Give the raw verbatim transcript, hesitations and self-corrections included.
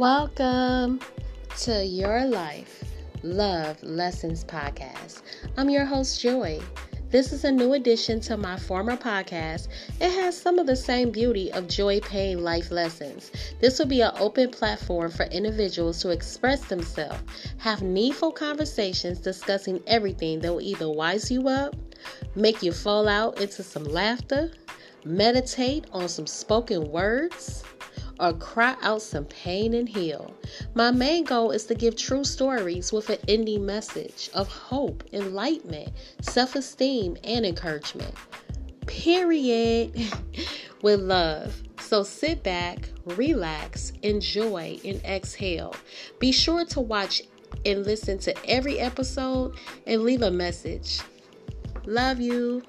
Welcome to Your Life Love Lessons Podcast. I'm your host, Joy. This is a new addition to my former podcast. It has some of the same beauty of Joy Payne Life Lessons. This will be an open platform for individuals to express themselves, have needful conversations discussing everything that will either wise you up, make you fall out into some laughter, meditate on some spoken words, or cry out some pain and heal. My main goal is to give true stories with an ending message of hope, enlightenment, self-esteem, and encouragement. Period. With love. So sit back, relax, enjoy, and exhale. Be sure to watch and listen to every episode and leave a message. Love you.